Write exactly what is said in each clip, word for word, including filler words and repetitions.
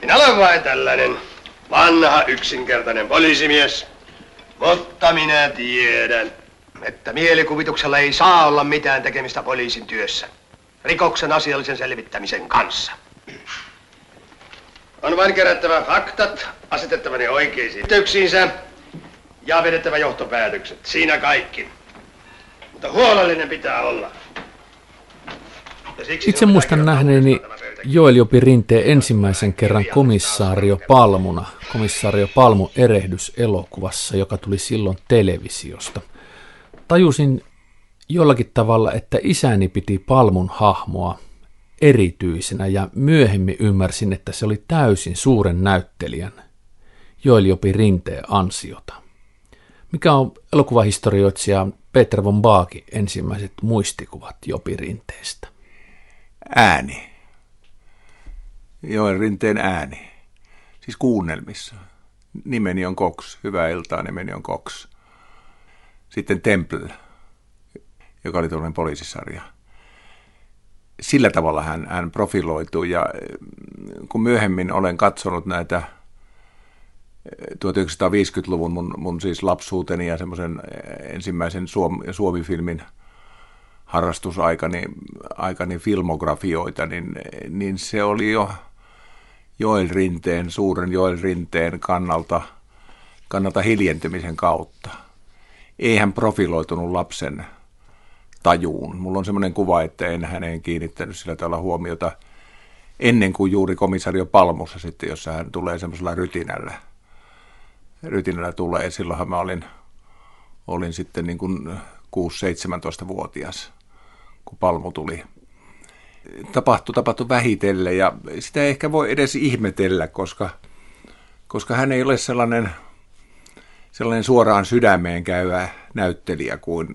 Minä olen vain tällainen vanha yksinkertainen poliisimies, mutta minä tiedän, että mielikuvituksella ei saa olla mitään tekemistä poliisin työssä rikoksen asiallisen selvittämisen kanssa. On vain kerättävä faktat, asetettava ne oikeisiin yhteyksiinsä ja vedettävä johtopäätökset. Siinä kaikki. Mutta huolellinen pitää olla. Itse muistan nähneeni Joel Jopi Rinteen ensimmäisen kerran komissaario Palmuna, komissaario Palmun erehdyselokuvassa, joka tuli silloin televisiosta. Tajusin jollakin tavalla, että isäni piti Palmun hahmoa erityisenä ja myöhemmin ymmärsin, että se oli täysin suuren näyttelijän Joel Jopi Rinteen ansiota. Mikä on elokuvahistorioitsija Peter von Baghin ensimmäiset muistikuvat Jopi Rinteestä? Ääni. Joel Rinteen ääni. Siis kuunnelmissa. Nimeni on Cox. Hyvää iltaa, nimeni on Cox. Sitten Temple, joka oli tuollainen poliisisarja. Sillä tavalla hän, hän profiloitui, ja kun myöhemmin olen katsonut näitä tuhatyhdeksänsataaviisikymmentäluvun mun, mun siis lapsuuteni ja semmoisen ensimmäisen Suomi-filmin harrastusaikani aikani filmografioita, niin, niin se oli jo Joel Rinteen, suuren Joel Rinteen kannalta, kannalta hiljentymisen kautta. Ei hän profiloitunut lapsen tajuun. Mulla on semmoinen kuva, että en häneen kiinnittänyt sillä tavalla huomiota ennen kuin juuri komisario Palmussa sitten, jossa hän tulee semmoisella rytinällä. Rytinällä tulee, silloinhan mä olin, olin sitten niin kuin kuusi-seitsemäntoistavuotias, kun Palmu tuli. Tapahtui, tapahtui vähitellen, ja sitä ei ehkä voi edes ihmetellä, koska, koska hän ei ole sellainen, sellainen suoraan sydämeen käyvä näyttelijä kuin,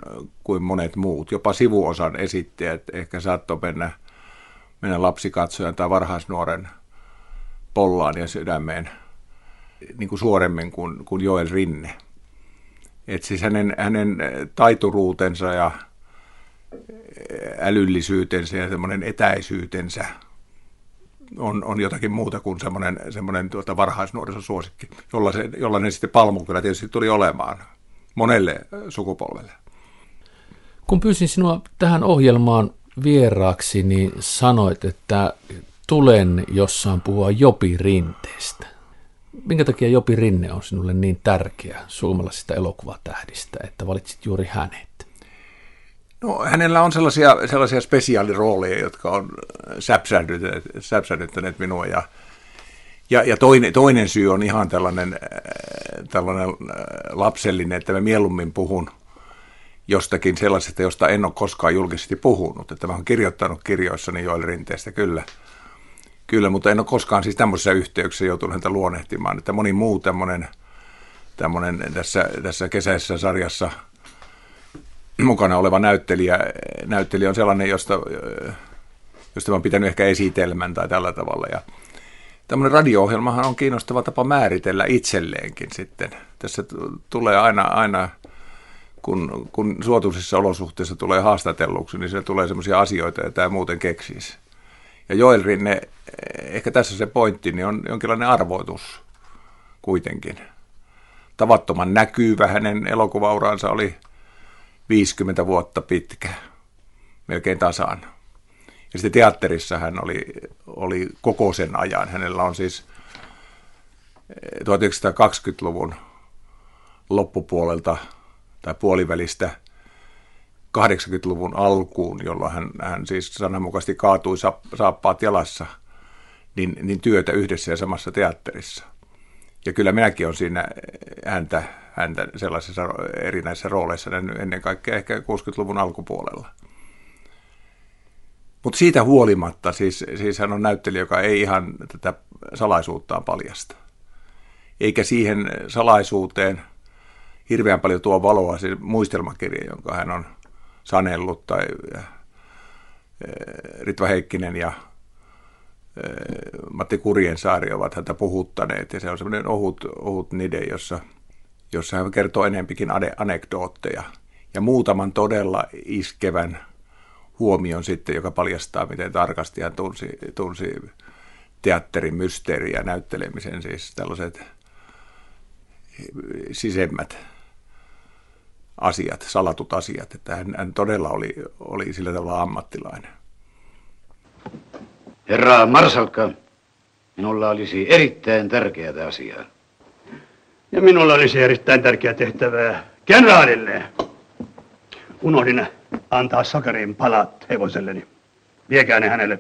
kuin monet muut. Jopa sivuosan esittäjät ehkä saattoi mennä, mennä lapsikatsojan tai varhaisnuoren pollaan ja sydämeen niin kuin suoremmin kuin, kuin Joel Rinne. Et siis hänen, hänen taituruutensa ja älyllisyytensä ja semmoinen etäisyytensä on, on jotakin muuta kuin semmoinen, semmoinen tuota varhaisnuorisosuosikki, jolla, se, jolla ne sitten Palmu kyllä tietysti tuli olemaan monelle sukupolvelle. Kun pyysin sinua tähän ohjelmaan vieraaksi, niin sanoit, että tulen jossain puhua Jopi Rinteestä. Minkä takia Jopi Rinne on sinulle niin tärkeä suomalaisista elokuvatähdistä, että valitsit juuri hänet? No, hänellä on sellaisia, sellaisia spesiaalirooleja, jotka on säpsähdyttäneet, säpsähdyttäneet minua. Ja, ja, ja toinen, toinen syy on ihan tällainen, tällainen lapsellinen, että mä mieluummin puhun jostakin sellaisesta, josta en ole koskaan julkisesti puhunut. Että mä oon kirjoittanut kirjoissani Joel Rinteestä kyllä. Kyllä, mutta en ole koskaan siis tämmöisessä yhteyksessä joutunut häntä luonnehtimaan, että moni muu tämmöinen, tämmöinen tässä, tässä kesäisessä sarjassa mukana oleva näyttelijä, näyttelijä on sellainen, josta, josta mä oon pitänyt ehkä esitelmän tai tällä tavalla. Ja tämmöinen radio-ohjelmahan on kiinnostava tapa määritellä itselleenkin sitten. Tässä t- tulee aina, aina kun, kun suotuisissa olosuhteissa tulee haastatelluksi, niin siellä tulee semmoisia asioita, joita ei muuten keksisi. Ja Joel Rinne, ehkä tässä se pointti, niin on jonkinlainen arvoitus kuitenkin. Tavattoman näkyvä, hänen elokuvauraansa oli viisikymmentä vuotta pitkä, melkein tasan. Ja sitten teatterissa hän oli, oli koko sen ajan. Hänellä on siis tuhatyhdeksänsataakaksikymmentäluvun loppupuolelta tai puolivälistä kahdeksankymmentäluvun alkuun, jolloin hän, hän siis sananmukaisesti kaatui saappaat jalassa, niin, niin työtä yhdessä ja samassa teatterissa. Ja kyllä minäkin olen siinä häntä, häntä sellaisissa erinäisissä rooleissa nähnyt ennen kaikkea ehkä kuusikymmentäluvun alkupuolella. Mutta siitä huolimatta, siis, siis hän on näyttelijä, joka ei ihan tätä salaisuuttaan paljasta. Eikä siihen salaisuuteen hirveän paljon tuo valoa siis muistelmakirja, jonka hän on sanellut, tai Ritva Heikkinen ja Matti Kurjensaari ovat häntä puhuttaneet, ja se on semmoinen ohut, ohut nide, jossa, jossa hän kertoo enempikin anekdootteja, ja muutaman todella iskevän huomion sitten, joka paljastaa, miten tarkasti hän tunsi, tunsi teatterin mysteeriä, näyttelemisen siis tällaiset sisemmät asiat, salatut asiat, että hän, hän todella oli, oli sillä tavalla ammattilainen. Herra marsalkka, minulla olisi erittäin tärkeää asiaa. Ja minulla olisi erittäin tärkeää tehtävää kenraalille. Unohdin antaa Sakarin palat hevoselleni. Viekää ne hänelle.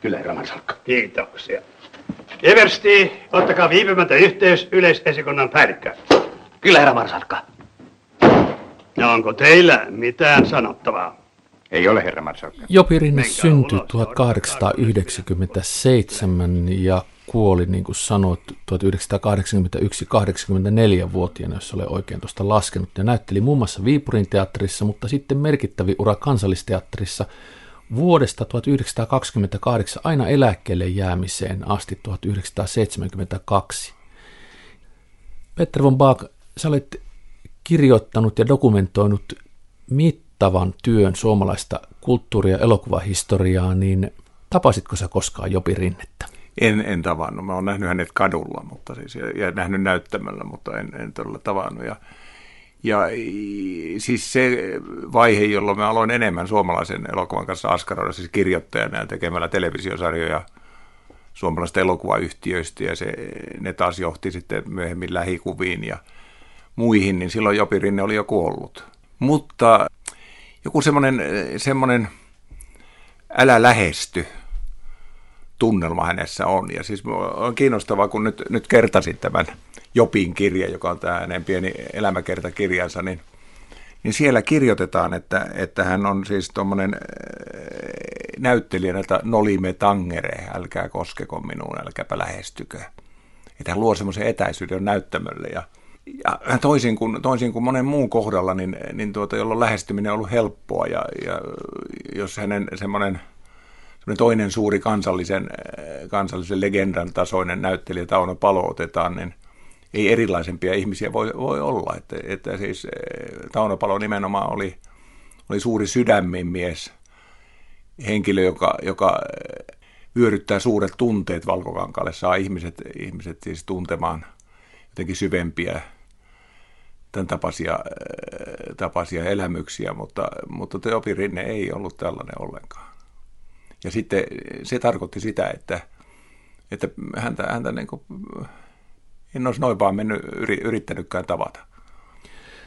Kyllä, herra marsalkka. Kiitoksia. Eversti, ottakaa viipymättä yhteys yleisesikunnan päällikköön. Kyllä, herra marsalkka. Ja onko teillä mitään sanottavaa? Ei ole, herra marsalkka. Jopi Rinne syntyi tuhatkahdeksansataayhdeksänkymmentäseitsemän ja kuoli, niin kuin sanoit, tuhatyhdeksänsataakahdeksankymmentäyksi kahdeksankymmentäneljä-vuotiaana, jos olen oikein tuosta laskenut. Ja näytteli muun muassa Viipurin teatterissa, mutta sitten merkittävi ura Kansallisteatterissa vuodesta tuhatyhdeksänsataakaksikymmentäkahdeksan aina eläkkeelle jäämiseen asti tuhatyhdeksänsataaseitsemänkymmentäkaksi. Peter von Bach, sä olet kirjoittanut ja dokumentoinut mittavan työn suomalaista kulttuuria ja elokuvahistoriaa, niin tapasitko sä koskaan Jopi Rinnettä? En, en tavannut. Mä oon nähnyt hänet kadulla mutta siis, ja, ja nähnyt näyttämällä, mutta en, en todella tavannut. Ja, ja siis se vaihe, jolloin mä aloin enemmän suomalaisen elokuvan kanssa askaroida, siis kirjoittajana ja tekemällä televisiosarjoja suomalaisista elokuvayhtiöistä, ja se, ne taas johti sitten myöhemmin lähikuviin ja muihin, niin silloin Jopi Rinne oli jo kuollut. Mutta joku semmoinen, semmoinen älä lähesty tunnelma hänessä on. Ja siis on kiinnostavaa, kun nyt, nyt kertasin tämän Jopin kirjan, joka on tämä hänen pieni elämäkertakirjansa, niin, niin siellä kirjoitetaan, että, että hän on siis tuommoinen näyttelijä näitä nolime tangere, älkää koskeko minuun, älkääpä lähestykö. Että hän luo semmoisen etäisyyden näyttämölle ja Ja toisin kuin, toisin kuin monen muun kohdalla, niin, niin tuota, jolloin lähestyminen on ollut helppoa ja, ja jos hänen semmoinen, semmoinen toinen suuri kansallisen, kansallisen legendan tasoinen näyttelijä Tauno Palo otetaan, niin ei erilaisempia ihmisiä voi, voi olla. Että, että siis Tauno Palo nimenomaan oli, oli suuri sydämin mies, henkilö, joka, joka vyöryttää suuret tunteet Valkokankaalle, saa ihmiset, ihmiset siis tuntemaan jotenkin syvempiä tämän tapaisia, tapaisia elämyksiä, mutta, mutta Jopi Rinne ei ollut tällainen ollenkaan. Ja sitten se tarkoitti sitä, että, että häntä, häntä niin kuin, en olisi noin vaan mennyt, yrittänytkään tavata.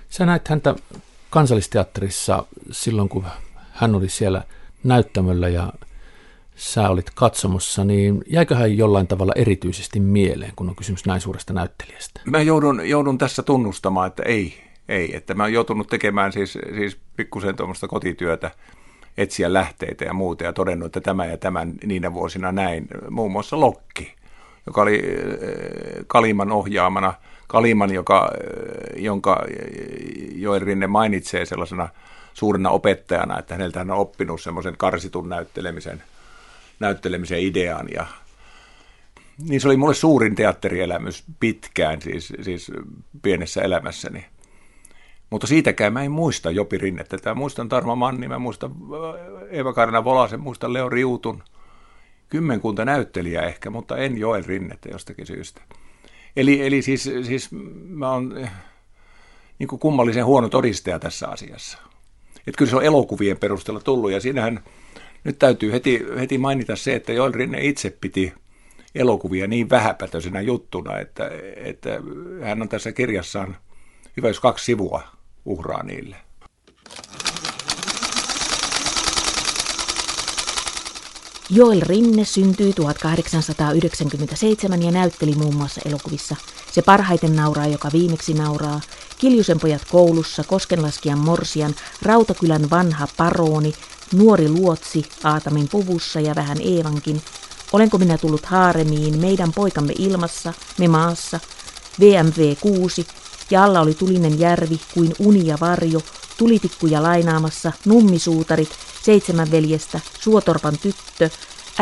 Sä näit häntä Kansallisteatterissa silloin, kun hän oli siellä näyttämöllä ja sä olit katsomassa, niin jäiköhän jollain tavalla erityisesti mieleen, kun on kysymys näin suuresta näyttelijästä? Mä joudun, joudun tässä tunnustamaan, että ei, ei. Että mä oon joutunut tekemään siis, siis pikkusen tuommoista kotityötä, etsiä lähteitä ja muuta, ja todennut, että tämä ja tämän niinä vuosina näin. Muun muassa Lokki, joka oli Kaliman ohjaamana. Kaliman, joka, jonka Joen Rinne mainitsee sellaisena suurena opettajana, että häneltä hän on oppinut semmoisen karsitun näyttelemisen, näyttelemisen ideaan. Ja niin se oli mulle suurin teatterielämys pitkään, siis, siis pienessä elämässäni. Mutta siitäkään mä en muista Jopi Rinnettä. Mä muistan Tarmo Manni, mä muistan Eeva-Kaarina Volasen, muistan Leo Riutun. Kymmenkunta näyttelijää ehkä, mutta en Joel Rinnettä jostakin syystä. Eli, eli siis, siis mä oon niin kuin kummallisen huono todistaja tässä asiassa. Että kyllä se on elokuvien perusteella tullut ja siinähän nyt täytyy heti, heti mainita se, että Joel Rinne itse piti elokuvia niin vähäpätöisenä juttuna, että, että hän on tässä kirjassaan hyvä, jos kaksi sivua uhraa niille. Joel Rinne syntyi tuhatkahdeksansataayhdeksänkymmentäseitsemän ja näytteli muun muassa elokuvissa Se parhaiten nauraa, joka viimeksi nauraa, Kiljusen pojat koulussa, Koskenlaskijan morsian, Rautakylän vanha parooni, Nuori luotsi, Aatamin puvussa ja vähän Eevankin, Olenko minä tullut haaremiin, Meidän poikamme ilmassa, Me maassa, V M V kuusi, ja alla oli tulinen järvi kuin uni ja varjo, Tulitikkuja lainaamassa, Nummisuutarit, Seitsemän veljestä, Suotorpan tyttö,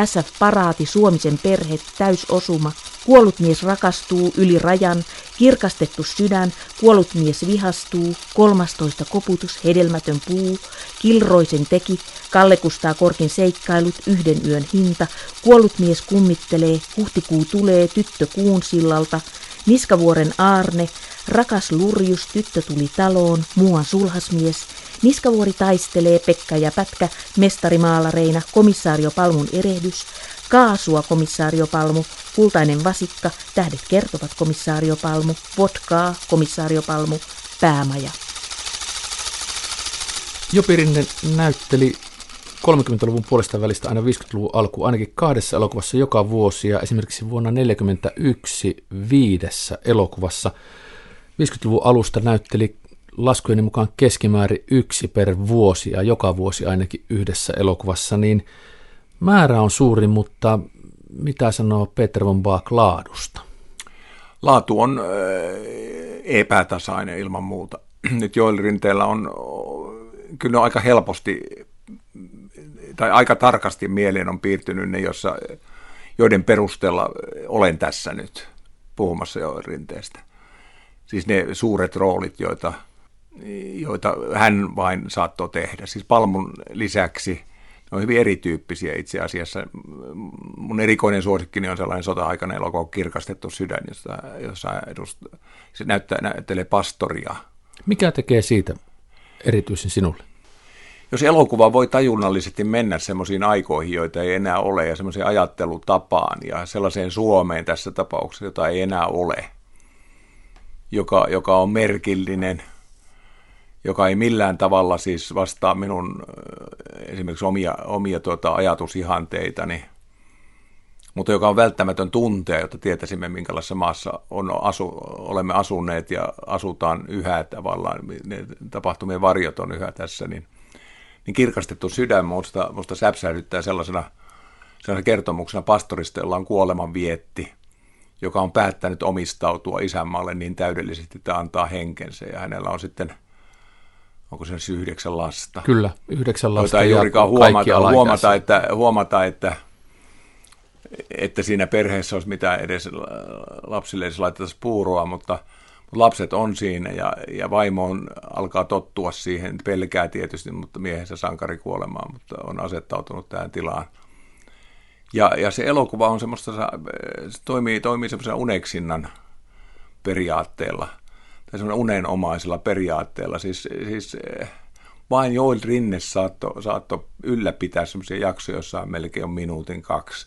S F Paraati, Suomisen perhe, Täysosuma, Kuollut mies rakastuu yli rajan, kirkastettu sydän, kuollut mies vihastuu, kolmastoista koputus, hedelmätön puu, Kilroisen teki, Kalle Kustaa Korkin seikkailut, yhden yön hinta, kuollut mies kummittelee, huhtikuu tulee, tyttö kuun sillalta, Niskavuoren aarne, rakas lurjus, tyttö tuli taloon, muuan sulhasmies, Niskavuori taistelee, Pekka ja Pätkä, mestarimaalareina, komissaario Palmun erehdys, kaasua komissaario Palmu, kultainen vasikka, tähdet kertovat komissaario Palmu, vodkaa komissaario Palmu, päämaja. Jopi Rinne näytteli kolmekymmentäluvun puolesta välistä aina viisikymmentäluvun alkuun ainakin kahdessa elokuvassa joka vuosi ja esimerkiksi vuonna tuhatyhdeksänsataaneljäkymmentäyksi viidessä elokuvassa. viisikymmentäluvun alusta näytteli laskujeni mukaan keskimäärin yksi per vuosi ja joka vuosi ainakin yhdessä elokuvassa, niin määrä on suuri, mutta mitä sanoo Peter von Baak laadusta? Laatu on epätasainen ilman muuta. Nyt Joel Rinteellä on kyllä on aika helposti tai aika tarkasti mieleen on piirtynyt ne, jossa, joiden perusteella olen tässä nyt puhumassa Joel Rinteestä. Siis ne suuret roolit, joita, joita hän vain saattoi tehdä. Siis Palmun lisäksi ne on hyvin erityyppisiä itse asiassa. Mun erikoinen suosikkini on sellainen sota-aikainen elokuva Kirkastettu sydän, jossa, jossa edust- se näyttää, näyttelee pastoria. Mikä tekee siitä erityisen sinulle? Jos elokuva voi tajunnallisesti mennä semmoisiin aikoihin, joita ei enää ole, ja semmoiseen ajattelutapaan ja sellaiseen Suomeen tässä tapauksessa, jota ei enää ole, joka, joka on merkillinen, joka ei millään tavalla siis vastaa minun esimerkiksi omia, omia tuota ajatusihanteitani, mutta joka on välttämätön tuntea, jotta tietäisimme, minkälaisessa maassa on asu, olemme asuneet ja asutaan yhä tavallaan, ne tapahtumien varjot on yhä tässä, niin, niin Kirkastettu sydän minusta, minusta säpsähdyttää sellaisena, sellaisena kertomuksena pastorista, jolla on kuoleman vietti, joka on päättänyt omistautua isänmaalle niin täydellisesti, että antaa henkensä, ja hänellä on sitten, onko se siis yhdeksän lasta? Kyllä, yhdeksän lasta. Jota ei juurikaan huomata, huomata, että, huomata että, että siinä perheessä olisi mitään edes lapsille edes laitettaisiin puuroa, mutta, mutta lapset on siinä, ja, ja vaimo on, alkaa tottua siihen, pelkää tietysti, mutta miehensä sankari kuolemaan, mutta on asettautunut tähän tilaan. Ja, ja se elokuva on semmoista, se toimii, toimii semmoisella uneksinnan periaatteella, tai semmoisella unenomaisella periaatteella. Siis, siis vain Joel Rinne saattoi saatto ylläpitää semmoisia jaksoja, joissa on melkein minuutin kaksi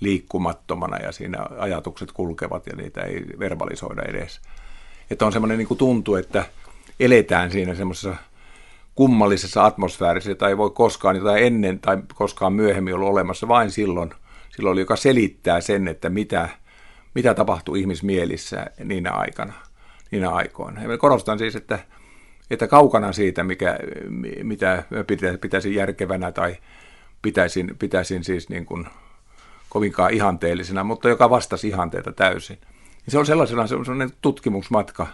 liikkumattomana, ja siinä ajatukset kulkevat, ja niitä ei verbalisoida edes. Että on semmoinen niin kuin tuntuu, että eletään siinä semmoisessa kummallisessa atmosfäärissä, jota ei voi koskaan, jota ennen tai koskaan myöhemmin ollut olemassa, vain silloin, silloin joka selittää sen, että mitä, mitä tapahtui ihmismielissä niinä, aikana, niinä aikoina. Ja korostan siis, että, että kaukana siitä, mikä, mitä pitäisin järkevänä tai pitäisin, pitäisin siis niin kuin kovinkaan ihanteellisena, mutta joka vastasi ihanteita täysin. Se on sellaisena sellainen tutkimusmatka,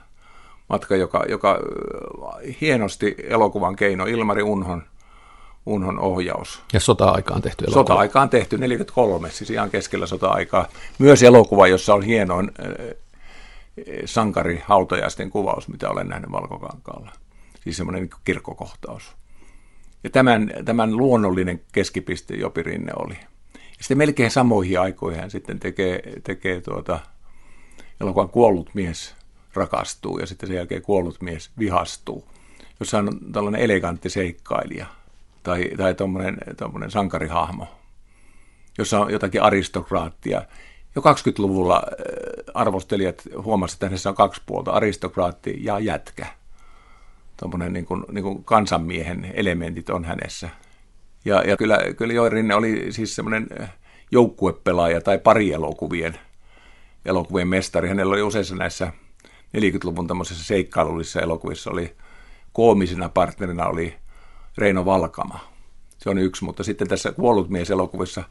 Matka, joka, joka hienosti elokuvan keino, Ilmari Unhon, Unhon ohjaus. Ja sota-aikaan tehty elokuva. Sota-aikaan tehty, neljäkymmentäkolme, siis ihan keskellä sota-aikaa. Myös elokuva, jossa on hienoin äh, sankarihautajaisten kuvaus, mitä olen nähnyt Valkokankaalla. Siis semmoinen kirkkokohtaus. Ja tämän, tämän luonnollinen keskipiste Jopi Rinne oli. Ja sitten melkein samoihin aikoihin hän sitten tekee, tekee tuota, elokuvan Kuollut mies rakastuu, ja sitten sen jälkeen Kuollut mies vihastuu, jossa on tällainen elegantti seikkailija tai, tai tuommoinen sankarihahmo, jossa on jotakin aristokraattia. Jo kaksikymmentäluvulla arvostelijat huomasivat, että hänessä on kaksi puolta, aristokraatti ja jätkä. Tuommoinen niin kuin, niin kuin kansanmiehen elementit on hänessä. Ja, ja kyllä, kyllä Joel Rinne oli siis semmoinen joukkuepelaaja tai parielokuvien elokuvien mestari. Hänellä oli useissa näissä neljäkymmentäluvun tämmöisessä seikkailullisissa elokuvissa oli koomisena partnerina oli Reino Valkama. Se on yksi, mutta sitten tässä Kuollut mies -elokuvissa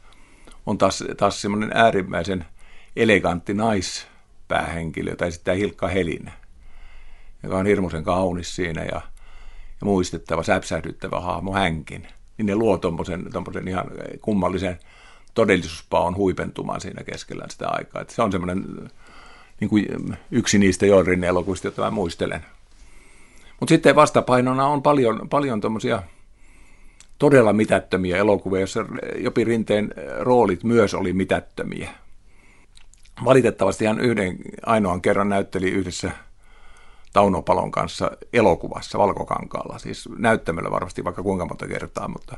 on taas, taas semmoinen äärimmäisen elegantti naispäähenkilö, tai sitten tämä Hilkka Helinä, joka on hirmuisen kaunis siinä ja, ja muistettava, säpsähdyttävä hahmo hänkin. Niin ne luo tommoisen, tommoisen ihan kummallisen todellisuuspaon huipentumaan siinä keskellä sitä aikaa. Että se on semmoinen niin kuin yksi niistä Joelin elokuvista, jota mä muistelen. Mutta sitten vastapainona on paljon, paljon tuommoisia todella mitättömiä elokuvia, joissa Jopi Rinteen roolit myös oli mitättömiä. Valitettavasti hän yhden ainoan kerran näytteli yhdessä Tauno Palon kanssa elokuvassa Valkokankaalla, siis näyttämällä varmasti vaikka kuinka monta kertaa, mutta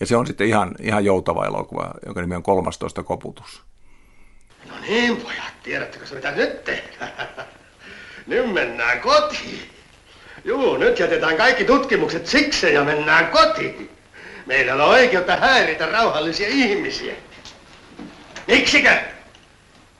ja se on sitten ihan, ihan joutava elokuva, jonka nimi on kolmastoista koputus. No niin pojat, tiedättekö se mitä nyt tehdään? Nyt mennään kotiin. Juu, nyt jätetään kaikki tutkimukset sikseen ja mennään kotiin. Meillä on oikeutta häiritä rauhallisia ihmisiä. Miksikö?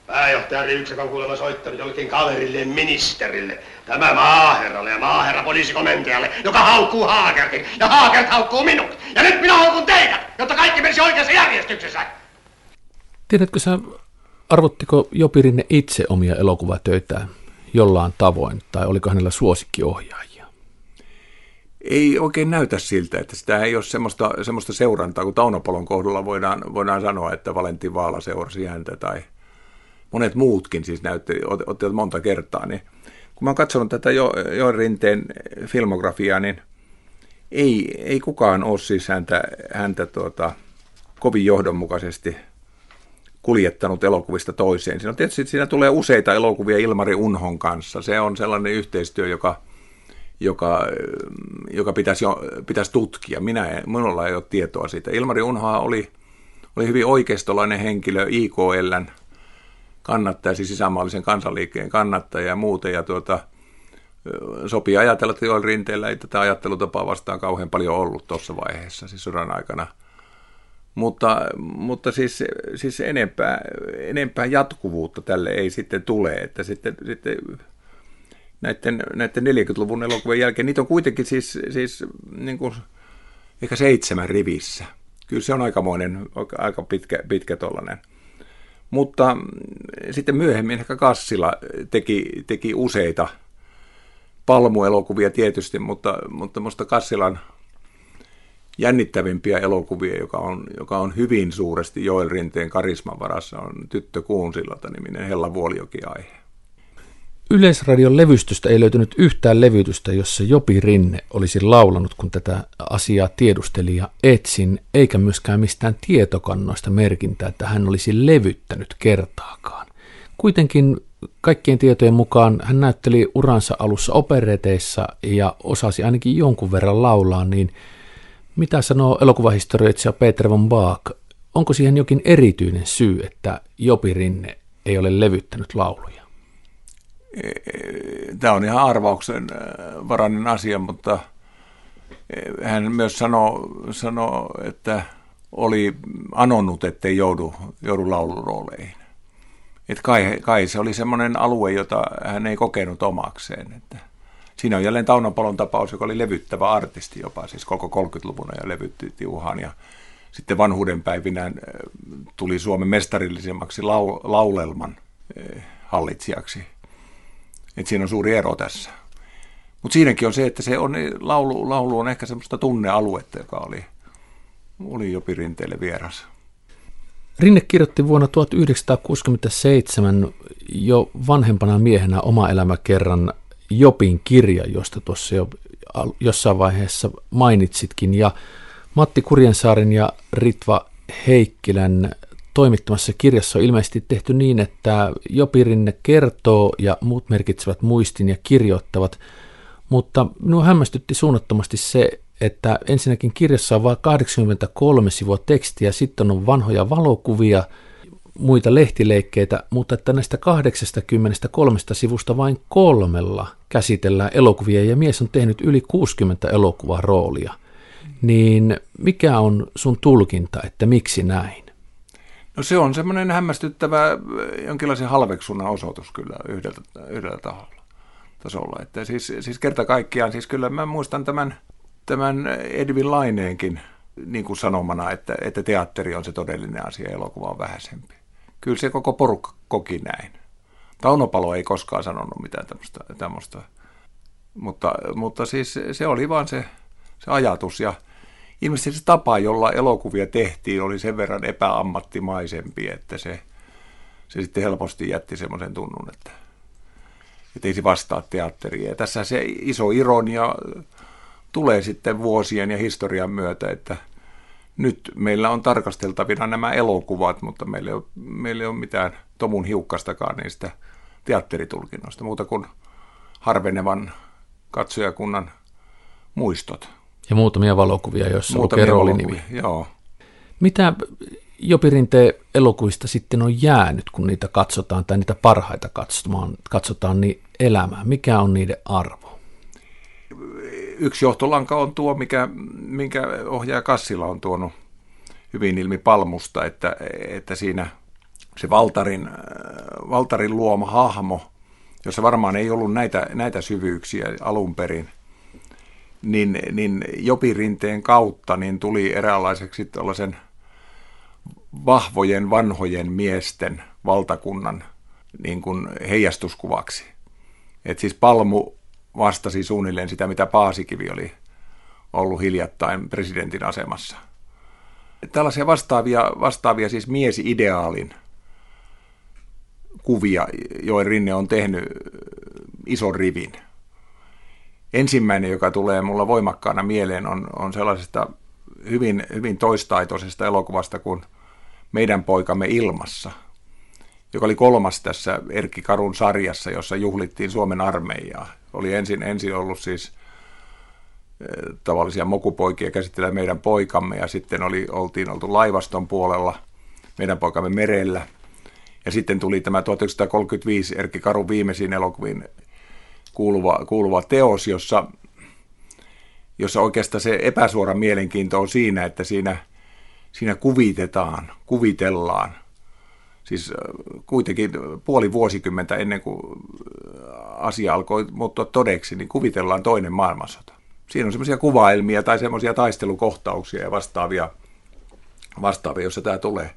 Pääjohtaja Riyksäk on kuulemma soittanut jollekin kaverille ministerille, tämä maaherralle ja maaherra poliisikomentajalle, joka haukkuu Haakertin ja Haakert haukkuu minut. Ja nyt minä haukun teitä, jotta kaikki menisi oikeassa järjestyksessä. Tiedätkö sä, arvottiko Jopi Rinne itse omia elokuvatöitään jollain tavoin, tai oliko hänellä suosikkiohjaajia? Ei oikein näytä siltä, että sitä ei ole semmoista, semmoista seurantaa, kun Tauno Palon kohdalla voidaan, voidaan sanoa, että Valentin Vaala seurasi häntä tai monet muutkin siis näytteli, ottivat monta kertaa, niin kun mä oon katsonut tätä Joel Rinteen filmografiaa, niin ei, ei kukaan ole siis häntä, häntä tuota, kovin johdonmukaisesti kuljettanut elokuvista toiseen. Siinä, on tietysti, siinä tulee useita elokuvia Ilmari Unhon kanssa. Se on sellainen yhteistyö, joka, joka, joka pitäisi, jo, pitäisi tutkia. Minä en, minulla ei ole tietoa siitä. Ilmari Unhoa oli, oli hyvin oikeistolainen henkilö, I K L:n kannattaja, siis sisämaallisen kansanliikkeen kannattaja ja muuten. Ja tuota, sopii ajatella, että Joel Rinteellä ei tätä ajattelutapaa vastaan kauhean paljon ollut tuossa vaiheessa, siis sodan aikana. Mutta, mutta siis, siis enempää, enempää jatkuvuutta tälle ei sitten tule, että sitten, sitten näiden, näiden neljänkymmenluvun elokuvien jälkeen, niitä on kuitenkin siis, siis niin kuin ehkä seitsemän rivissä. Kyllä se on aikamoinen, aika pitkä, pitkä tollainen. Mutta sitten myöhemmin ehkä Kassila teki, teki useita palmuelokuvia tietysti, mutta, mutta musta Kassilan jännittävimpiä elokuvia, joka on, joka on hyvin suuresti Joel Rinteen karisman varassa, on Tyttö Kuunsillalta-niminen Hella Vuolijoki-aihe. Yleisradion levystystä ei löytynyt yhtään levytystä, jossa Jopi Rinne olisi laulanut, kun tätä asiaa tiedusteli ja etsin, eikä myöskään mistään tietokannoista merkintää, että hän olisi levyttänyt kertaakaan. Kuitenkin kaikkien tietojen mukaan hän näytteli uransa alussa opereteissa ja osasi ainakin jonkun verran laulaa, niin mitä sanoo elokuvahistorioitsija Peter von Baak? Onko siihen jokin erityinen syy, että Jopi Rinne ei ole levyttänyt lauluja? Tämä on ihan arvauksen varainen asia, mutta hän myös sanoo, sanoo että oli anonnut, ettei joudu, joudu laulurooleihin. Että kai, kai se oli semmoinen alue, jota hän ei kokenut omakseen, että siinä on jälleen Tauno Palon tapaus, joka oli levyttävä artisti jopa, siis koko kolmekymmentäluvun ja levytti tiuhaan. Ja sitten vanhuudenpäivinään tuli Suomen mestarillisemmaksi laulelman hallitsijaksi. Et siinä on suuri ero tässä. Mutta siinäkin on se, että se on, laulu, laulu on ehkä semmoista tunnealuetta, joka oli, oli Jopi Rinteelle vieras. Rinne kirjoitti vuonna tuhatyhdeksänsataakuusikymmentäseitsemän jo vanhempana miehenä oma elämä kerran Jopin kirja, josta tuossa jo jossain vaiheessa mainitsitkin, ja Matti Kurjensaaren ja Ritva Heikkilän toimittamassa kirjassa on ilmeisesti tehty niin, että Jopi Rinne kertoo ja muut merkitsevät muistin ja kirjoittavat, mutta minua hämmästytti suunnattomasti se, että ensinnäkin kirjassa on vain kahdeksankymmentäkolme sivua tekstiä, sitten on vanhoja valokuvia, muita lehtileikkeitä, mutta että näistä kahdeksankymmentäkolme sivusta vain kolmella käsitellään elokuvia, ja mies on tehnyt yli kuusikymmentä elokuvaroolia. Niin mikä on sun tulkinta, että miksi näin? No se on semmoinen hämmästyttävä jonkinlaisen halveksunnan osoitus kyllä yhdellä, yhdellä taholla, tasolla. Että siis, siis kerta kaikkiaan, siis kyllä mä muistan tämän, tämän Edwin Laineenkin niin kuin sanomana, että, että teatteri on se todellinen asia, elokuva on vähäisempi. Kyllä se koko porukka koki näin. Tauno Palo ei koskaan sanonut mitään tämmöistä, mutta, mutta siis se oli vaan se, se ajatus. Ja, ilmeisesti se tapa, jolla elokuvia tehtiin, oli sen verran epäammattimaisempi, että se, se sitten helposti jätti semmoisen tunnun, että, että ei se vastaa teatteria. Ja tässä se iso ironia tulee sitten vuosien ja historian myötä, että nyt meillä on tarkasteltavina nämä elokuvat, mutta meillä ei ole, meillä ei ole mitään tomun hiukkastakaan niistä teatteritulkinnoista, muuta kuin harvenevan katsojakunnan muistot. Ja muutamia valokuvia, joissa lukee roolinimi. Joo. Mitä Jopi Rinteen elokuvista sitten on jäänyt, kun niitä katsotaan, tai niitä parhaita katsotaan, katsotaan niin elämään? Mikä on niiden arvo? Yksi johtolanka on tuo, mikä, minkä ohjaaja Kassila on tuonut hyvin ilmi Palmusta, että, että siinä se Valtarin, Valtarin luoma hahmo, jossa varmaan ei ollut näitä, näitä syvyyksiä alun perin, niin, niin Jopi Rinteen kautta niin tuli eräänlaiseksi tällaisen vahvojen vanhojen miesten valtakunnan niin kuin heijastuskuvaksi. Et siis Palmu vastasi suunnilleen sitä, mitä Paasikivi oli ollut hiljattain presidentin asemassa. Tällaisia vastaavia, vastaavia siis miesideaalin kuvia, joihin Rinne on tehnyt ison rivin. Ensimmäinen, joka tulee mulla voimakkaana mieleen, on, on sellaisesta hyvin, hyvin toistaitoisesta elokuvasta kuin Meidän poikamme ilmassa, joka oli kolmas tässä Erkki Karun sarjassa, jossa juhlittiin Suomen armeijaa. Oli ensin, ensin ollut siis tavallisia mokupoikia käsitellä Meidän poikamme, ja sitten oli, oltiin oltu laivaston puolella Meidän poikamme merellä. Ja sitten tuli tämä tuhatyhdeksänsataakolmekymmentäviisi Erkki Karun viimeisiin elokuviin kuuluva, kuuluva teos, jossa, jossa oikeastaan se epäsuora mielenkiinto on siinä, että siinä, siinä kuvitetaan, kuvitellaan. Siis kuitenkin puoli vuosikymmentä ennen kuin asia alkoi muuttua todeksi, niin kuvitellaan toinen maailmansota. Siinä on semmoisia kuvailmia tai semmoisia taistelukohtauksia ja vastaavia, vastaavia, joissa tämä tulee.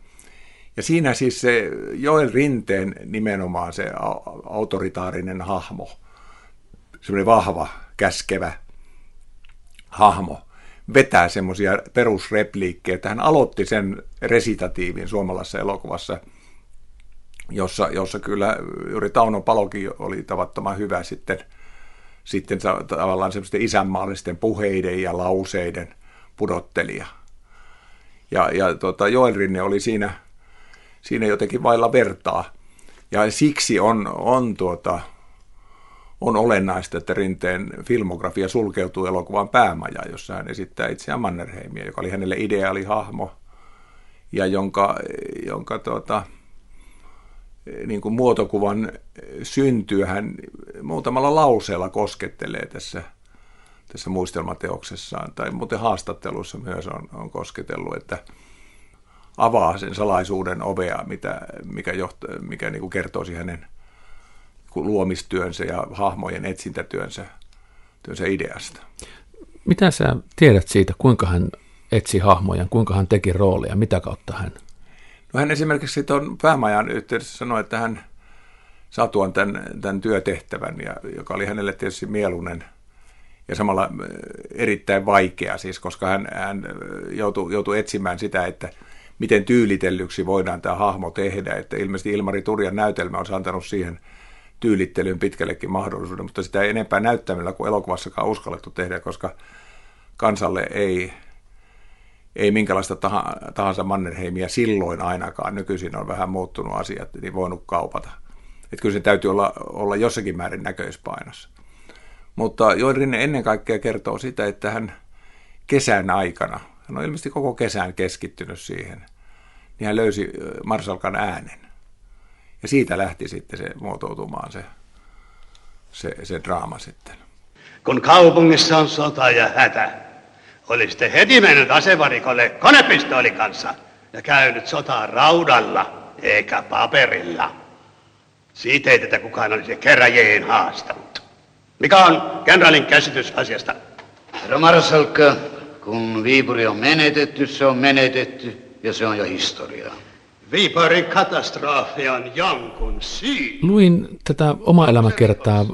Ja siinä siis se Joel Rinteen nimenomaan se autoritaarinen hahmo, semmoinen vahva, käskevä hahmo, vetää semmoisia perusrepliikkejä. Hän aloitti sen resitatiivin suomalaisessa elokuvassa, jossa, jossa kyllä juuri Tauno Palokin oli tavattoman hyvä sitten, sitten tavallaan semmoisten isänmaallisten puheiden ja lauseiden pudottelija. Ja, ja tota, Joel Rinne oli siinä... Siinä jotenkin vailla vertaa, ja siksi on, on, tuota, on olennaista, että Rinteen filmografia sulkeutuu elokuvan päämajaan, jossa hän esittää itseään Mannerheimia, joka oli hänelle ideaali hahmo, ja jonka, jonka tuota, niin kuin muotokuvan syntyä hän muutamalla lauseella koskettelee tässä, tässä muistelmateoksessaan, tai muuten haastattelussa myös on, on kosketellut, että avaa sen salaisuuden ovea, mitä, mikä, johto, mikä niin kuin kertoisi hänen luomistyönsä ja hahmojen etsintätyönsä työnsä ideasta. Mitä sä tiedät siitä, kuinka hän etsi hahmoja, kuinka hän teki rooleja, mitä kautta hän? No hän esimerkiksi tuon päämajan yhteydessä sanoi, että hän satuan tämän, tämän työtehtävän, ja, joka oli hänelle tietysti mieluinen ja samalla erittäin vaikea, siis, koska hän, hän joutui, joutui etsimään sitä, että miten tyylitellyksi voidaan tämä hahmo tehdä, että ilmeisesti Ilmari Turjan näytelmä on antanut siihen tyylittelyyn pitkällekin mahdollisuuden, mutta sitä ei enempää näyttämällä kuin elokuvassakaan uskallettu tehdä, koska kansalle ei, ei minkälaista tahansa Mannerheimia silloin ainakaan, nykyisin on vähän muuttunut asiat, niin voinut kaupata. Että kyllä se täytyy olla, olla jossakin määrin näköispainossa. Mutta Joel Rinne ennen kaikkea kertoo sitä, että hän kesän aikana, hän on ilmeisesti koko kesän keskittynyt siihen, niin hän löysi Marsalkan äänen. Ja siitä lähti sitten se muotoutumaan se, se, se draama sitten. Kun kaupungissa on sota ja hätä, olisitte heti mennyt asevarikolle konepistoolin kanssa ja käynyt sotaa raudalla eikä paperilla. Siitä ei tätä kukaan olisi keräjien haastanut. Mikä on kenraalin käsitys asiasta? Herra Marsalkka, kun Viipuri on menetetty, se on menetetty ja se on jo historiaa. Luin tätä omaa elämäkertaa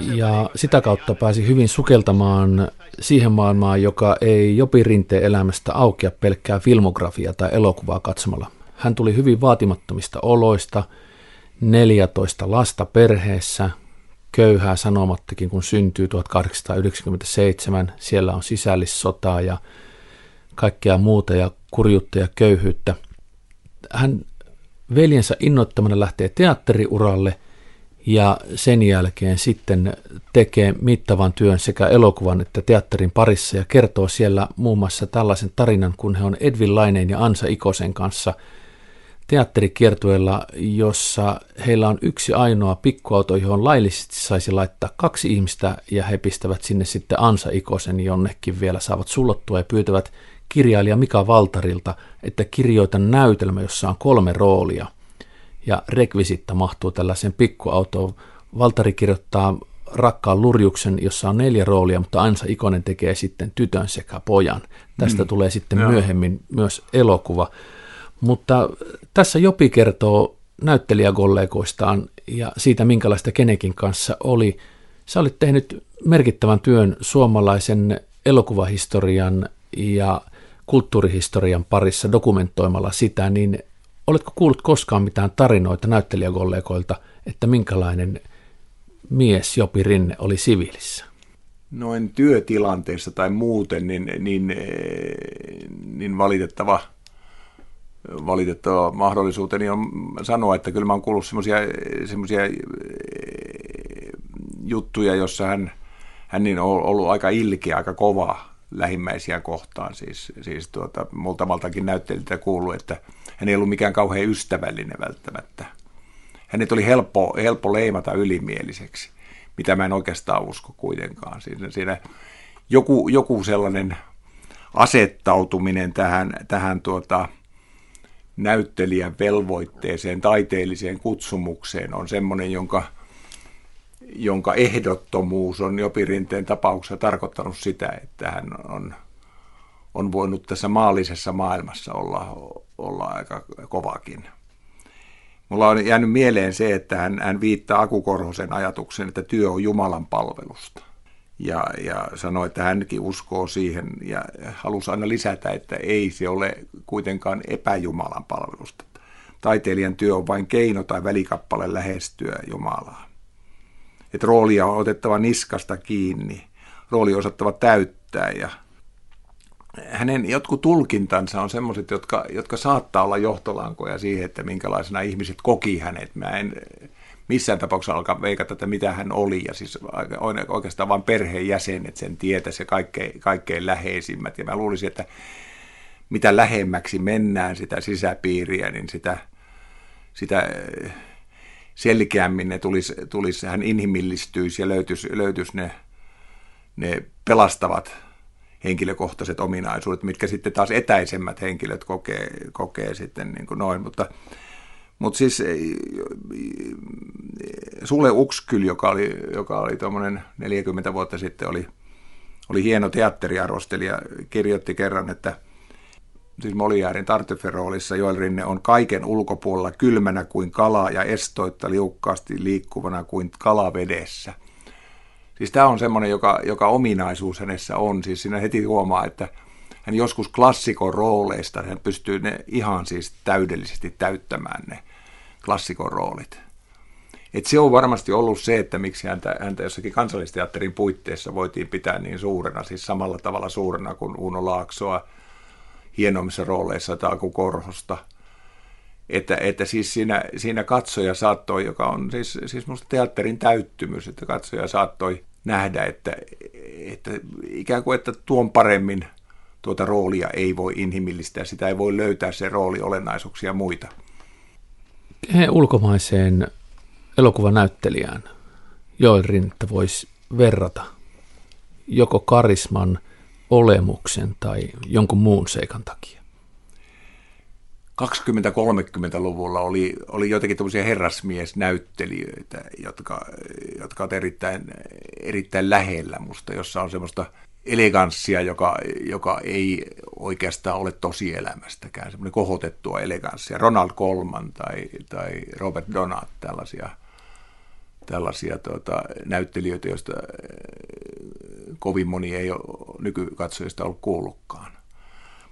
ja sitä kautta pääsi hyvin sukeltamaan siihen maailmaan, joka ei Jopi Rinteen elämästä aukea pelkkää filmografiaa tai elokuvaa katsomalla. Hän tuli hyvin vaatimattomista oloista, neljätoista lasta perheessä, köyhää sanomattakin, kun syntyy tuhatkahdeksansataayhdeksänkymmentäseitsemän. Siellä on sisällissotaa ja kaikkea muuta ja kurjuutta ja köyhyyttä. Hän veljensä innoittamana lähtee teatteriuralle ja sen jälkeen sitten tekee mittavan työn sekä elokuvan että teatterin parissa ja kertoo siellä muun muassa tällaisen tarinan, kun he on Edvin Laineen ja Ansa Ikosen kanssa teatterikiertueella, jossa heillä on yksi ainoa pikkuauto, johon laillisesti saisi laittaa kaksi ihmistä ja he pistävät sinne sitten Ansa Ikosen jonnekin vielä, saavat sullottua ja pyytävät kirjailija Mika Valtarilta, että kirjoita näytelmä, jossa on kolme roolia ja rekvisiitta mahtuu tällaiseen pikkuautoon. Valtari kirjoittaa Rakkaan Lurjuksen, jossa on neljä roolia, mutta Ansa Ikonen tekee sitten tytön sekä pojan. Tästä mm. tulee sitten ja. myöhemmin myös elokuva. Mutta tässä Jopi kertoo näyttelijäkollegoistaan ja siitä, minkälaista kenenkin kanssa oli. Sä olit tehnyt merkittävän työn suomalaisen elokuvahistorian ja kulttuurihistorian parissa dokumentoimalla sitä, niin oletko kuullut koskaan mitään tarinoita näyttelijäkollegoilta, että minkälainen mies Jopi Rinne oli siviilissä? Noin työtilanteessa tai muuten, niin, niin, niin valitettava, valitettava mahdollisuuteni on sanoa, että kyllä mä oon kuullut semmoisia juttuja, jossa hän, hän niin on ollut aika ilkeä, aika kovaa lähimmäisiä kohtaan. Siis, siis tuota, multamaltakin näyttelijältä kuului, että hän ei ollut mikään kauhean ystävällinen välttämättä. Hänet oli helppo, helppo leimata ylimieliseksi, mitä mä en oikeastaan usko kuitenkaan. Siinä, siinä joku, joku sellainen asettautuminen tähän, tähän tuota, näyttelijän velvoitteeseen, taiteelliseen kutsumukseen on semmoinen, jonka, jonka ehdottomuus on Jopi Rinteen tapauksessa tarkoittanut sitä, että hän on, on voinut tässä maallisessa maailmassa olla, olla aika kovakin. Mulla on jäänyt mieleen se, että hän, hän viittaa Aku Korhosen ajatukseen, että työ on Jumalan palvelusta. Ja, ja sanoi, että hänkin uskoo siihen ja halusi aina lisätä, että ei se ole kuitenkaan epäjumalan palvelusta. Taiteilijan työ on vain keino tai välikappale lähestyä Jumalaa. Että roolia on otettava niskasta kiinni, rooli on osattava täyttää ja hänen jotkut tulkintansa on semmoiset, jotka, jotka saattaa olla johtolankoja siihen, että minkälaisena ihmiset koki hänet. Mä en missään tapauksessa alkaa veikata, että mitä hän oli ja siis oikeastaan vain perheenjäsenet sen tietäisi ja kaikkein, kaikkein läheisimmät ja mä luulisin, että mitä lähemmäksi mennään sitä sisäpiiriä, niin sitä... sitä selkeämmin ne tulisi, tulisi, hän inhimillistyisi ja löytyisi, löytyisi ne, ne pelastavat henkilökohtaiset ominaisuudet, mitkä sitten taas etäisemmät henkilöt kokee, kokee sitten niin kuin noin. Mutta, mutta siis Sule Ukskyl, joka oli, joka oli tuommoinen neljäkymmentä vuotta sitten, oli, oli hieno teatteriarvostelija, kirjoitti kerran, että siis Molièren Tartuffe-roolissa Joel Rinne on kaiken ulkopuolella kylmänä kuin kala ja estoitta liukkaasti liikkuvana kuin kalavedessä. Siis tämä on semmoinen, joka, joka ominaisuus hänessä on. Siis siinä heti huomaa, että hän joskus klassikon rooleista, hän pystyy ne ihan siis täydellisesti täyttämään ne klassikon roolit. Et se on varmasti ollut se, että miksi häntä, häntä jossakin Kansallisteatterin puitteissa voitiin pitää niin suurena, siis samalla tavalla suurena kuin Uno Laaksoa, hienommissa rooleissa tai Aku Korhosta, että, että siis siinä, siinä katsoja saattoi, joka on siis, siis musta teatterin täyttymys, että katsoja saattoi nähdä, että, että ikään kuin, että tuon paremmin tuota roolia ei voi inhimillistää, sitä ei voi löytää se rooli olennaisuuksia muita. Kehen ulkomaiseen elokuvanäyttelijään Joel Rintettä voisi verrata joko karisman, olemuksen tai jonkun muun seikan takia? kaksikymmentä-kolmekymmentäluvulla oli, oli jotenkin tämmöisiä herrasmiesnäyttelijöitä, jotka, jotka ovat erittäin, erittäin lähellä musta, jossa on semmoista eleganssia, joka, joka ei oikeastaan ole tosielämästäkään, semmoinen kohotettua eleganssia. Ronald Colman tai, tai Robert Donat, tällaisia, tällaisia tuota, näyttelijöitä, joista kovin moni ei ole nykykatsojista ollut kuullutkaan.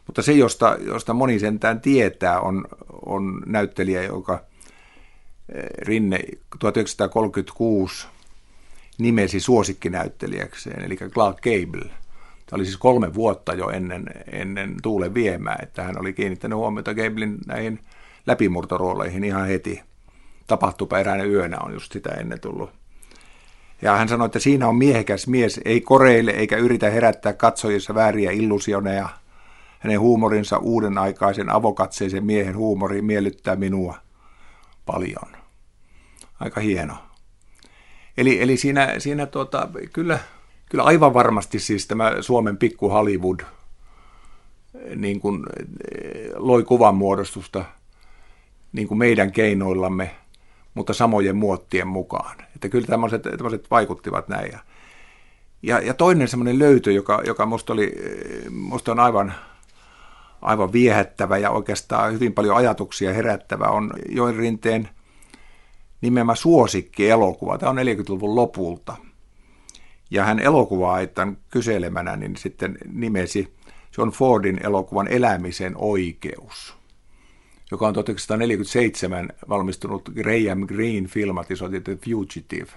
Mutta se, josta, josta moni sentään tietää, on, on näyttelijä, joka Rinne tuhatyhdeksänsataakolmekymmentäkuusi nimesi suosikkinäyttelijäkseen, eli Clark Gable. Tämä oli siis kolme vuotta jo ennen, ennen Tuulen viemää, että hän oli kiinnittänyt huomiota Gablen näihin läpimurtorooleihin ihan heti. Tapahtupa eräänä yönä on just sitä ennen tullut. Ja hän sanoi, että siinä on miehekäs mies, ei koreile eikä yritä herättää katsojissa vääriä illusioneja. Hänen huumorinsa uuden aikaisen avokatseisen miehen huumori miellyttää minua paljon. Aika hieno. Eli, eli siinä, siinä tuota, kyllä, kyllä aivan varmasti siis tämä Suomen pikku Hollywood niin kuin loi kuvanmuodostusta niin kuin meidän keinoillamme, mutta samojen muottien mukaan. Että kyllä tämmöiset, tämmöiset vaikuttivat näin. Ja, ja toinen semmoinen löytö, joka, joka musta oli, musta on aivan, aivan viehättävä ja oikeastaan hyvin paljon ajatuksia herättävä, on Joen Rinteen nimeämä suosikkielokuva. Tämä on neljäkymmentäluvun lopulta. Ja hän elokuvaa tämän kyselemänä niin sitten nimesi John Fordin elokuvan Elämisen oikeus, joka on tuhatyhdeksänsataaneljäkymmentäseitsemän valmistunut Graham Greene -filmatisointi The Fugitive.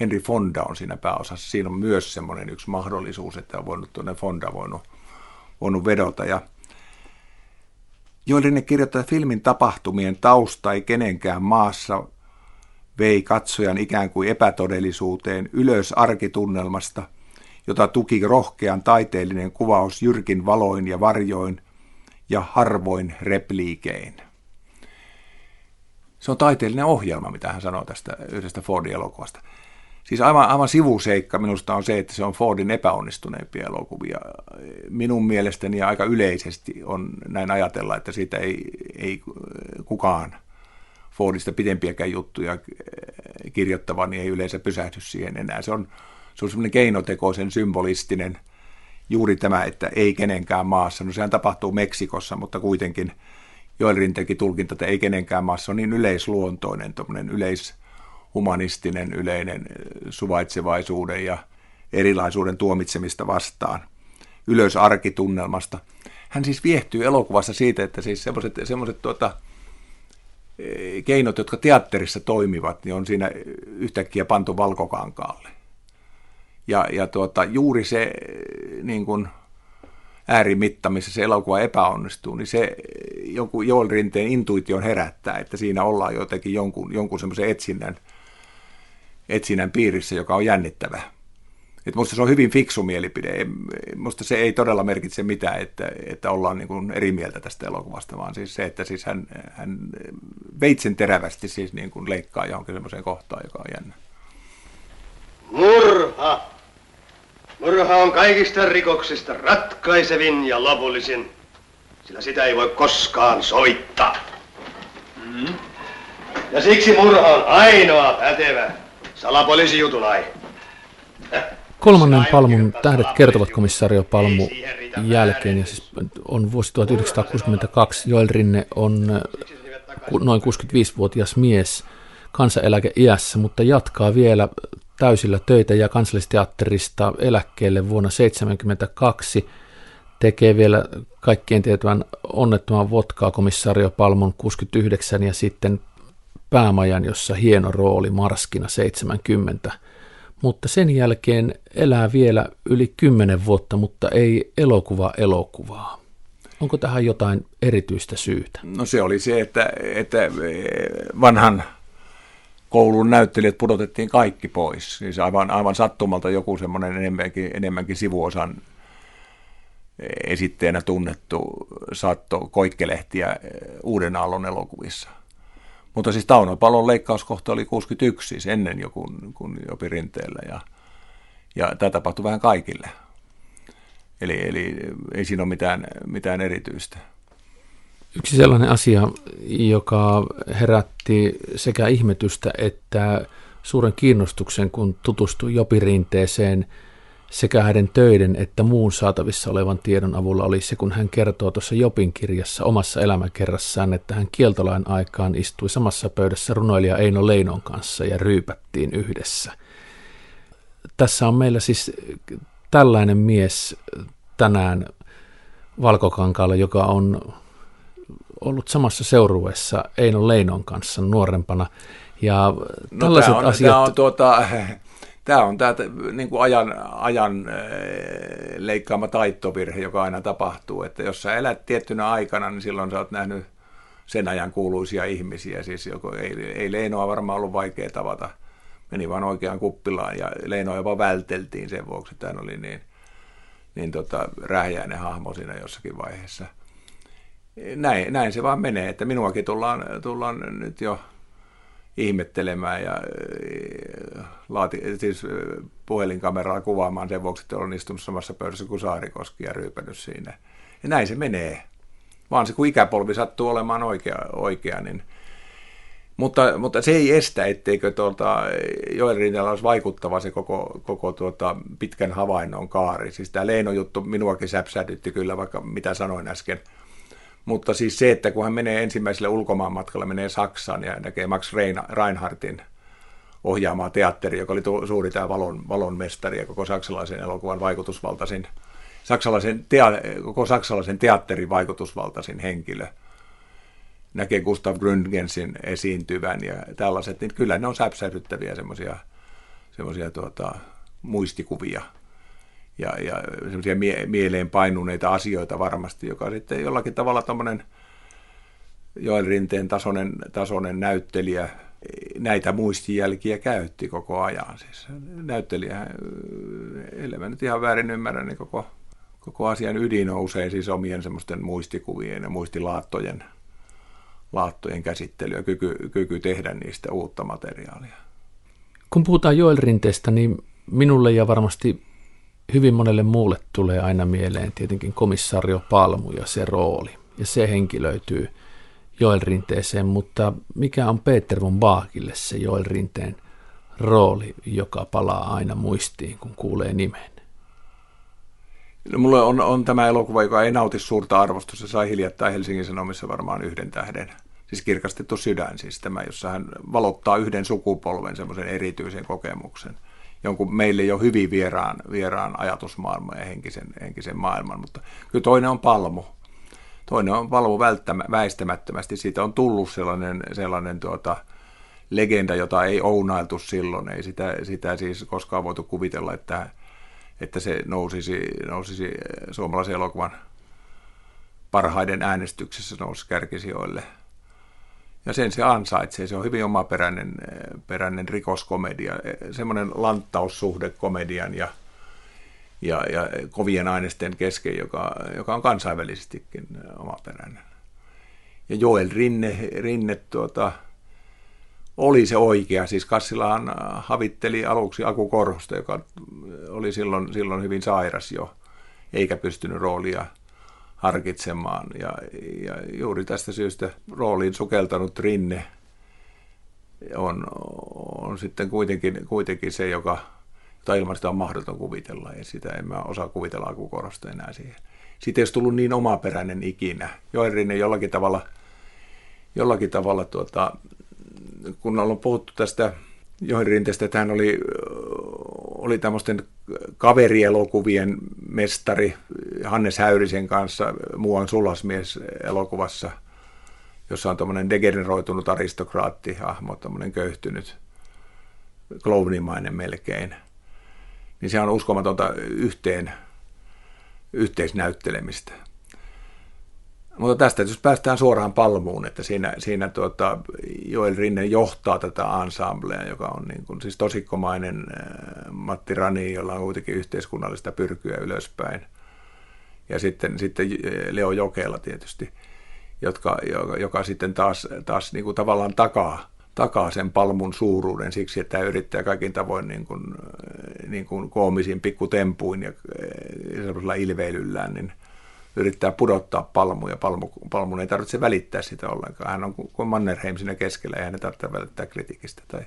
Henry Fonda on siinä pääosassa. Siinä on myös semmoinen yksi mahdollisuus, että on voinut tuonne Fonda voinut, voinut vedota. Ja Joen Rinne kirjoittaa, että filmin tapahtumien tausta ei kenenkään maassa vei katsojan ikään kuin epätodellisuuteen ylös arkitunnelmasta, jota tuki rohkean taiteellinen kuvaus jyrkin valoin ja varjoin ja harvoin repliikein. Se on taiteellinen ohjelma, mitä hän sanoo tästä yhdestä Fordin elokuvasta. Siis aivan, aivan sivuseikka minusta on se, että se on Fordin epäonnistuneimpia elokuvia. Minun mielestäni ja aika yleisesti on näin ajatella, että siitä ei, ei kukaan Fordista pidempiäkään juttuja kirjoittava, niin ei yleensä pysähdy siihen enää. Se on, se on semmoinen keinotekoisen symbolistinen juuri tämä, että ei kenenkään maassa. No sehän tapahtuu Meksikossa, mutta kuitenkin Joel Rintekin tulkinta, että ei kenenkään maassa on niin yleisluontoinen, tuommoinen yleishumanistinen, yleinen suvaitsevaisuuden ja erilaisuuden tuomitsemista vastaan, ylös arkitunnelmasta. Hän siis viehtyy elokuvassa siitä, että siis semmoiset, semmoiset tuota, keinot, jotka teatterissa toimivat, niin on siinä yhtäkkiä pantu valkokankaalle. Ja, ja tuota, juuri se niin kuin äärimitta, missä se elokuva epäonnistuu, niin se joku Joel Rinteen intuition herättää, että siinä ollaan jotenkin jonkun, jonkun semmoisen etsinnän, etsinnän piirissä, joka on jännittävä. Et musta se on hyvin fiksu mielipide. Musta se ei todella merkitse mitään, että, että ollaan niin kuin eri mieltä tästä elokuvasta, vaan siis se, että siis hän, hän veitsen terävästi siis niin kuin leikkaa johonkin semmoiseen kohtaan, joka on jännä. Murha! Murha on kaikista rikoksista ratkaisevin ja lopullisin, sillä sitä ei voi koskaan soittaa. Mm. Ja siksi murha on ainoa pätevä salapoliisijutun aihe. Kolmannen Palmun tähdet kertovat komissario Palmu jälkeen, ja siis on vuosi tuhatyhdeksänsataakuusikymmentäkaksi. Joel Rinne on noin kuusikymmentäviisivuotias mies kansaneläkeiässä, mutta jatkaa vielä täysillä töitä ja Kansallisteatterista eläkkeelle vuonna tuhatyhdeksänsataaseitsemänkymmentäkaksi tekee vielä kaikkien tietävän Onnettoman votkaa komissario Palmun kuusikymmentäyhdeksän ja sitten Päämajan, jossa hieno rooli Marskina seitsemänkymmentä. Mutta sen jälkeen elää vielä yli kymmenen vuotta, mutta ei elokuva elokuvaa. Onko tähän jotain erityistä syytä? No se oli se, että, että vanhan koulun näyttelijät pudotettiin kaikki pois. Siis aivan, aivan sattumalta joku semmoinen enemmänkin, enemmänkin sivuosan esitteenä tunnettu saattoi koikkelehtiä uuden aallon elokuvissa. Mutta siis Tauno Palon leikkauskohta oli kuusikymmentäyksi, siis ennen jo kun, kun Jopi Rinteellä, ja, ja tämä tapahtui vähän kaikille. Eli, eli ei siinä ole mitään, mitään erityistä. Yksi sellainen asia, joka herätti sekä ihmetystä että suuren kiinnostuksen, kun tutustui Jopi Rinteeseen, Sekä hänen töiden että muun saatavissa olevan tiedon avulla oli se, kun hän kertoo tuossa Jobin kirjassa omassa elämäkerrassaan, että hän kieltolain aikaan istui samassa pöydässä runoilija Eino Leinon kanssa ja ryypättiin yhdessä. Tässä on meillä siis tällainen mies tänään Valkokankaalla, joka on ollut samassa seurueessa Eino Leinon kanssa nuorempana. Ja no, tällaiset tämä on, asiat... Tämä on tuota... Tämä on tämä niin kuin ajan, ajan leikkaama taittovirhe, joka aina tapahtuu, että jos sä elät tiettynä aikana, niin silloin sä oot nähnyt sen ajan kuuluisia ihmisiä. Siis joko, ei, ei Leinoa varmaan ollut vaikea tavata, meni vaan oikeaan kuppilaan ja Leinoa jopa välteltiin sen vuoksi, että hän oli niin, niin tota, rähjäinen hahmo siinä jossakin vaiheessa. Näin, näin se vaan menee, että minuakin tullaan, tullaan nyt jo... ihmettelemään ja laati, siis puhelinkameraa kuvaamaan sen vuoksi, että olen istunut samassa pöydässä kuin Saarikoski ja ryypänyt siinä. Ja näin se menee, vaan se kun ikäpolvi sattuu olemaan oikea, oikea niin. Mutta, mutta se ei estä, etteikö tuolta Joel Rinteellä olisi vaikuttava se koko, koko tuota pitkän havainnon kaari. Siis tämä Leino-juttu minuakin säpsähdytti kyllä, vaikka mitä sanoin äsken. Mutta siis se, että kun hän menee ensimmäiselle ulkomaanmatkalle, menee Saksaan ja näkee Max Reinhardtin ohjaamaa teatteri, joka oli tuo, suuri tämä valon, valon mestari ja koko saksalaisen elokuvan vaikutusvaltaisin, saksalaisen tea, koko saksalaisen teatterin vaikutusvaltaisin henkilö, näkee Gustav Gründgensin esiintyvän ja tällaiset, niin kyllä ne on säpsähdyttäviä semmoisia semmoisia tuota, muistikuvia. Ja, ja semmoisia mie- mieleen painuneita asioita varmasti, joka sitten jollakin tavalla tommoinen Joel Rinteen tasoinen, tasoinen näyttelijä näitä muistijälkiä käytti koko ajan. Siis näyttelijä, ellei mä nyt ihan väärin ymmärrä, niin koko, koko asian ydin nousee siis omien semmoisten muistikuvien ja muistilaattojen laattojen käsittelyä, kyky, kyky tehdä niistä uutta materiaalia. Kun puhutaan Joel Rinteestä, niin minulle ja varmasti hyvin monelle muulle tulee aina mieleen tietenkin komissario Palmu ja se rooli, ja se henki löytyy Joel Rinteeseen, mutta mikä on Peter von Baagille se Joel Rinteen rooli, joka palaa aina muistiin, kun kuulee nimen? No, mulla on, on tämä elokuva, joka ei nauti suurta arvostusta, se sai hiljattain Helsingin Sanomissa varmaan yhden tähden, siis Kirkastettu sydän, siis tämä, jossa hän valottaa yhden sukupolven semmoisen erityisen kokemuksen. Jonkun meille jo hyvin vieraan, vieraan ajatusmaailman ja henkisen, henkisen maailman, mutta kyllä toinen on Palmu. Toinen on Palmu väistämättömästi. Siitä on tullut sellainen, sellainen tuota, legenda, jota ei ounailtu silloin. Ei sitä, sitä siis koskaan voitu kuvitella, että, että se nousisi, nousisi suomalaisen elokuvan parhaiden äänestyksessä, nousi kärkisijoille. Ja sen se ansaitsee. Se on hyvin omaperäinen peräinen rikoskomedia, semmoinen lanttaussuhde komedian ja, ja, ja kovien ainesten kesken, joka, joka on kansainvälisestikin omaperäinen. Ja Joel Rinne, Rinne tuota, oli se oikea. Siis Kassilahan havitteli aluksi Aku Korhosta, joka oli silloin, silloin hyvin sairas jo, eikä pystynyt roolia harkitsemaan ja, ja juuri tästä syystä rooliin sukeltanut Rinne on, on sitten kuitenkin, kuitenkin se, joka, jota ilman sitä on mahdoton kuvitella ja sitä en mä osaa kuvitella Akukorosta enää siihen. Siitä ei olisi tullut niin omaperäinen ikinä. Joel Rinne jollakin tavalla, jollakin tavalla tuota, kun ollaan puhuttu tästä Joel Rinteestä, että hän oli, oli tämmöisten kaverielokuvien mestari Hannes Häyrisen kanssa Muuan sulasmies elokuvassa, jossa on tämmöinen degeneroitunut aristokraattihahmo, tämmöinen köyhtynyt, klovnimainen melkein. Niin se on uskomatonta yhteen, yhteisnäyttelemistä. Mutta tästä jos päästään suoraan Palmuun, että siinä, siinä tuota, Joel Rinne johtaa tätä ansamblea, joka on niin kuin, siis tosikkomainen Matti Rani, jolla on kuitenkin yhteiskunnallista pyrkyä ylöspäin. Ja sitten, sitten Leo Jokela tietysti, jotka, joka, joka sitten taas, taas niin kuin tavallaan takaa, takaa sen Palmun suuruuden siksi, että hän yrittää kaikin tavoin niin kuin, niin kuin koomisin pikkutempuin ja sellaisella ilveilyllään, niin yrittää pudottaa Palmuja. Palmu, Palmun ei tarvitse välittää sitä ollenkaan. Hän on kuin Mannerheim siinä keskellä, ja hän tarvitsee välittää kritiikistä tai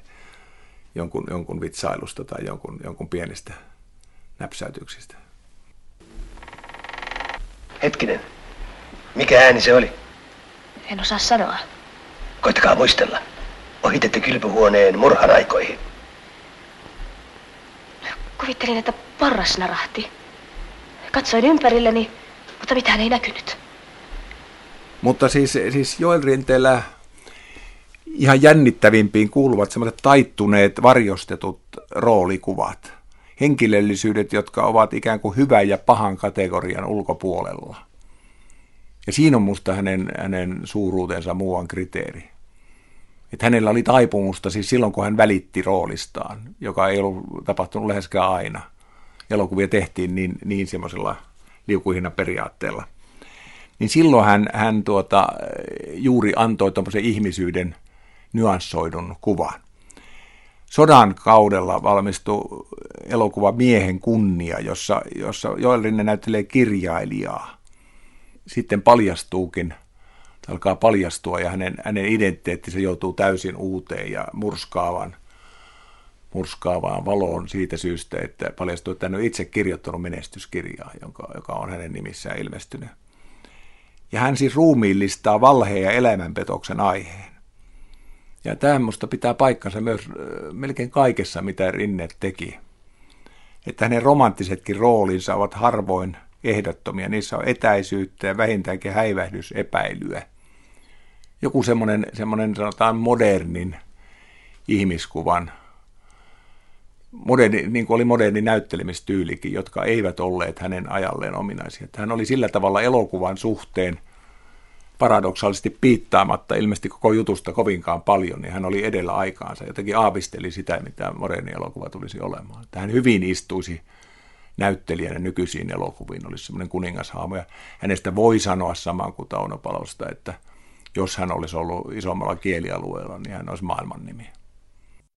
jonkun, jonkun vitsailusta tai jonkun, jonkun pienistä näpsäytyksistä. Hetkinen. Mikä ääni se oli? En osaa sanoa. Koittakaa muistella. Ohitette kylpyhuoneen murhan aikoihin. Kuvittelin, että parras narahti. Katsoin ympärilleni, mutta mitään ei näkynyt. Mutta siis, siis Joel Rinteellä ihan jännittävimpiin kuuluvat sellaiset taittuneet, varjostetut roolikuvat. Henkilöllisyydet, jotka ovat ikään kuin hyvän ja pahan kategorian ulkopuolella. Ja siinä on musta hänen, hänen suuruutensa muuan kriteeri. Että hänellä oli taipumusta siis silloin, kun hän välitti roolistaan, joka ei ollut tapahtunut läheskään aina. Elokuvia tehtiin niin, niin semmoisella liukuhinnan periaatteella. Niin silloin hän, hän tuota, juuri antoi tuommoisen ihmisyyden nyanssoidun kuvan. Sodan kaudella valmistui elokuva Miehen kunnia, jossa, jossa Joel Rinne näyttelee kirjailijaa. Sitten paljastuukin, alkaa paljastua ja hänen, hänen identiteettinsä joutuu täysin uuteen ja murskaavan, murskaavaan valoon siitä syystä, että paljastuu, että hän on itse kirjoittanut menestyskirjaa, jonka, joka on hänen nimissään ilmestynyt. Ja hän siis ruumiillistaa valheen ja elämänpetoksen aiheen. Ja tämä minusta pitää paikkansa myös melkein kaikessa, mitä Rinne teki. Että hänen romanttisetkin roolinsa ovat harvoin ehdottomia. Niissä on etäisyyttä ja vähintäänkin häivähdysepäilyä. Joku semmoinen, semmoinen sanotaan modernin ihmiskuvan, moderni, niin kuin oli moderni näyttelemistyylikin, jotka eivät olleet hänen ajalleen ominaisia. Että hän oli sillä tavalla elokuvan suhteen paradoksaalisesti piittaamatta ilmeisesti koko jutusta kovinkaan paljon, niin hän oli edellä aikaansa. Jotenkin aavisteli sitä, mitä moderni elokuva tulisi olemaan. Että hän hyvin istuisi näyttelijänä nykyisiin elokuviin, olisi semmoinen kuningashaamo. Ja hänestä voi sanoa saman kuin Tauno Palosta, että jos hän olisi ollut isommalla kielialueella, niin hän olisi maailman nimi.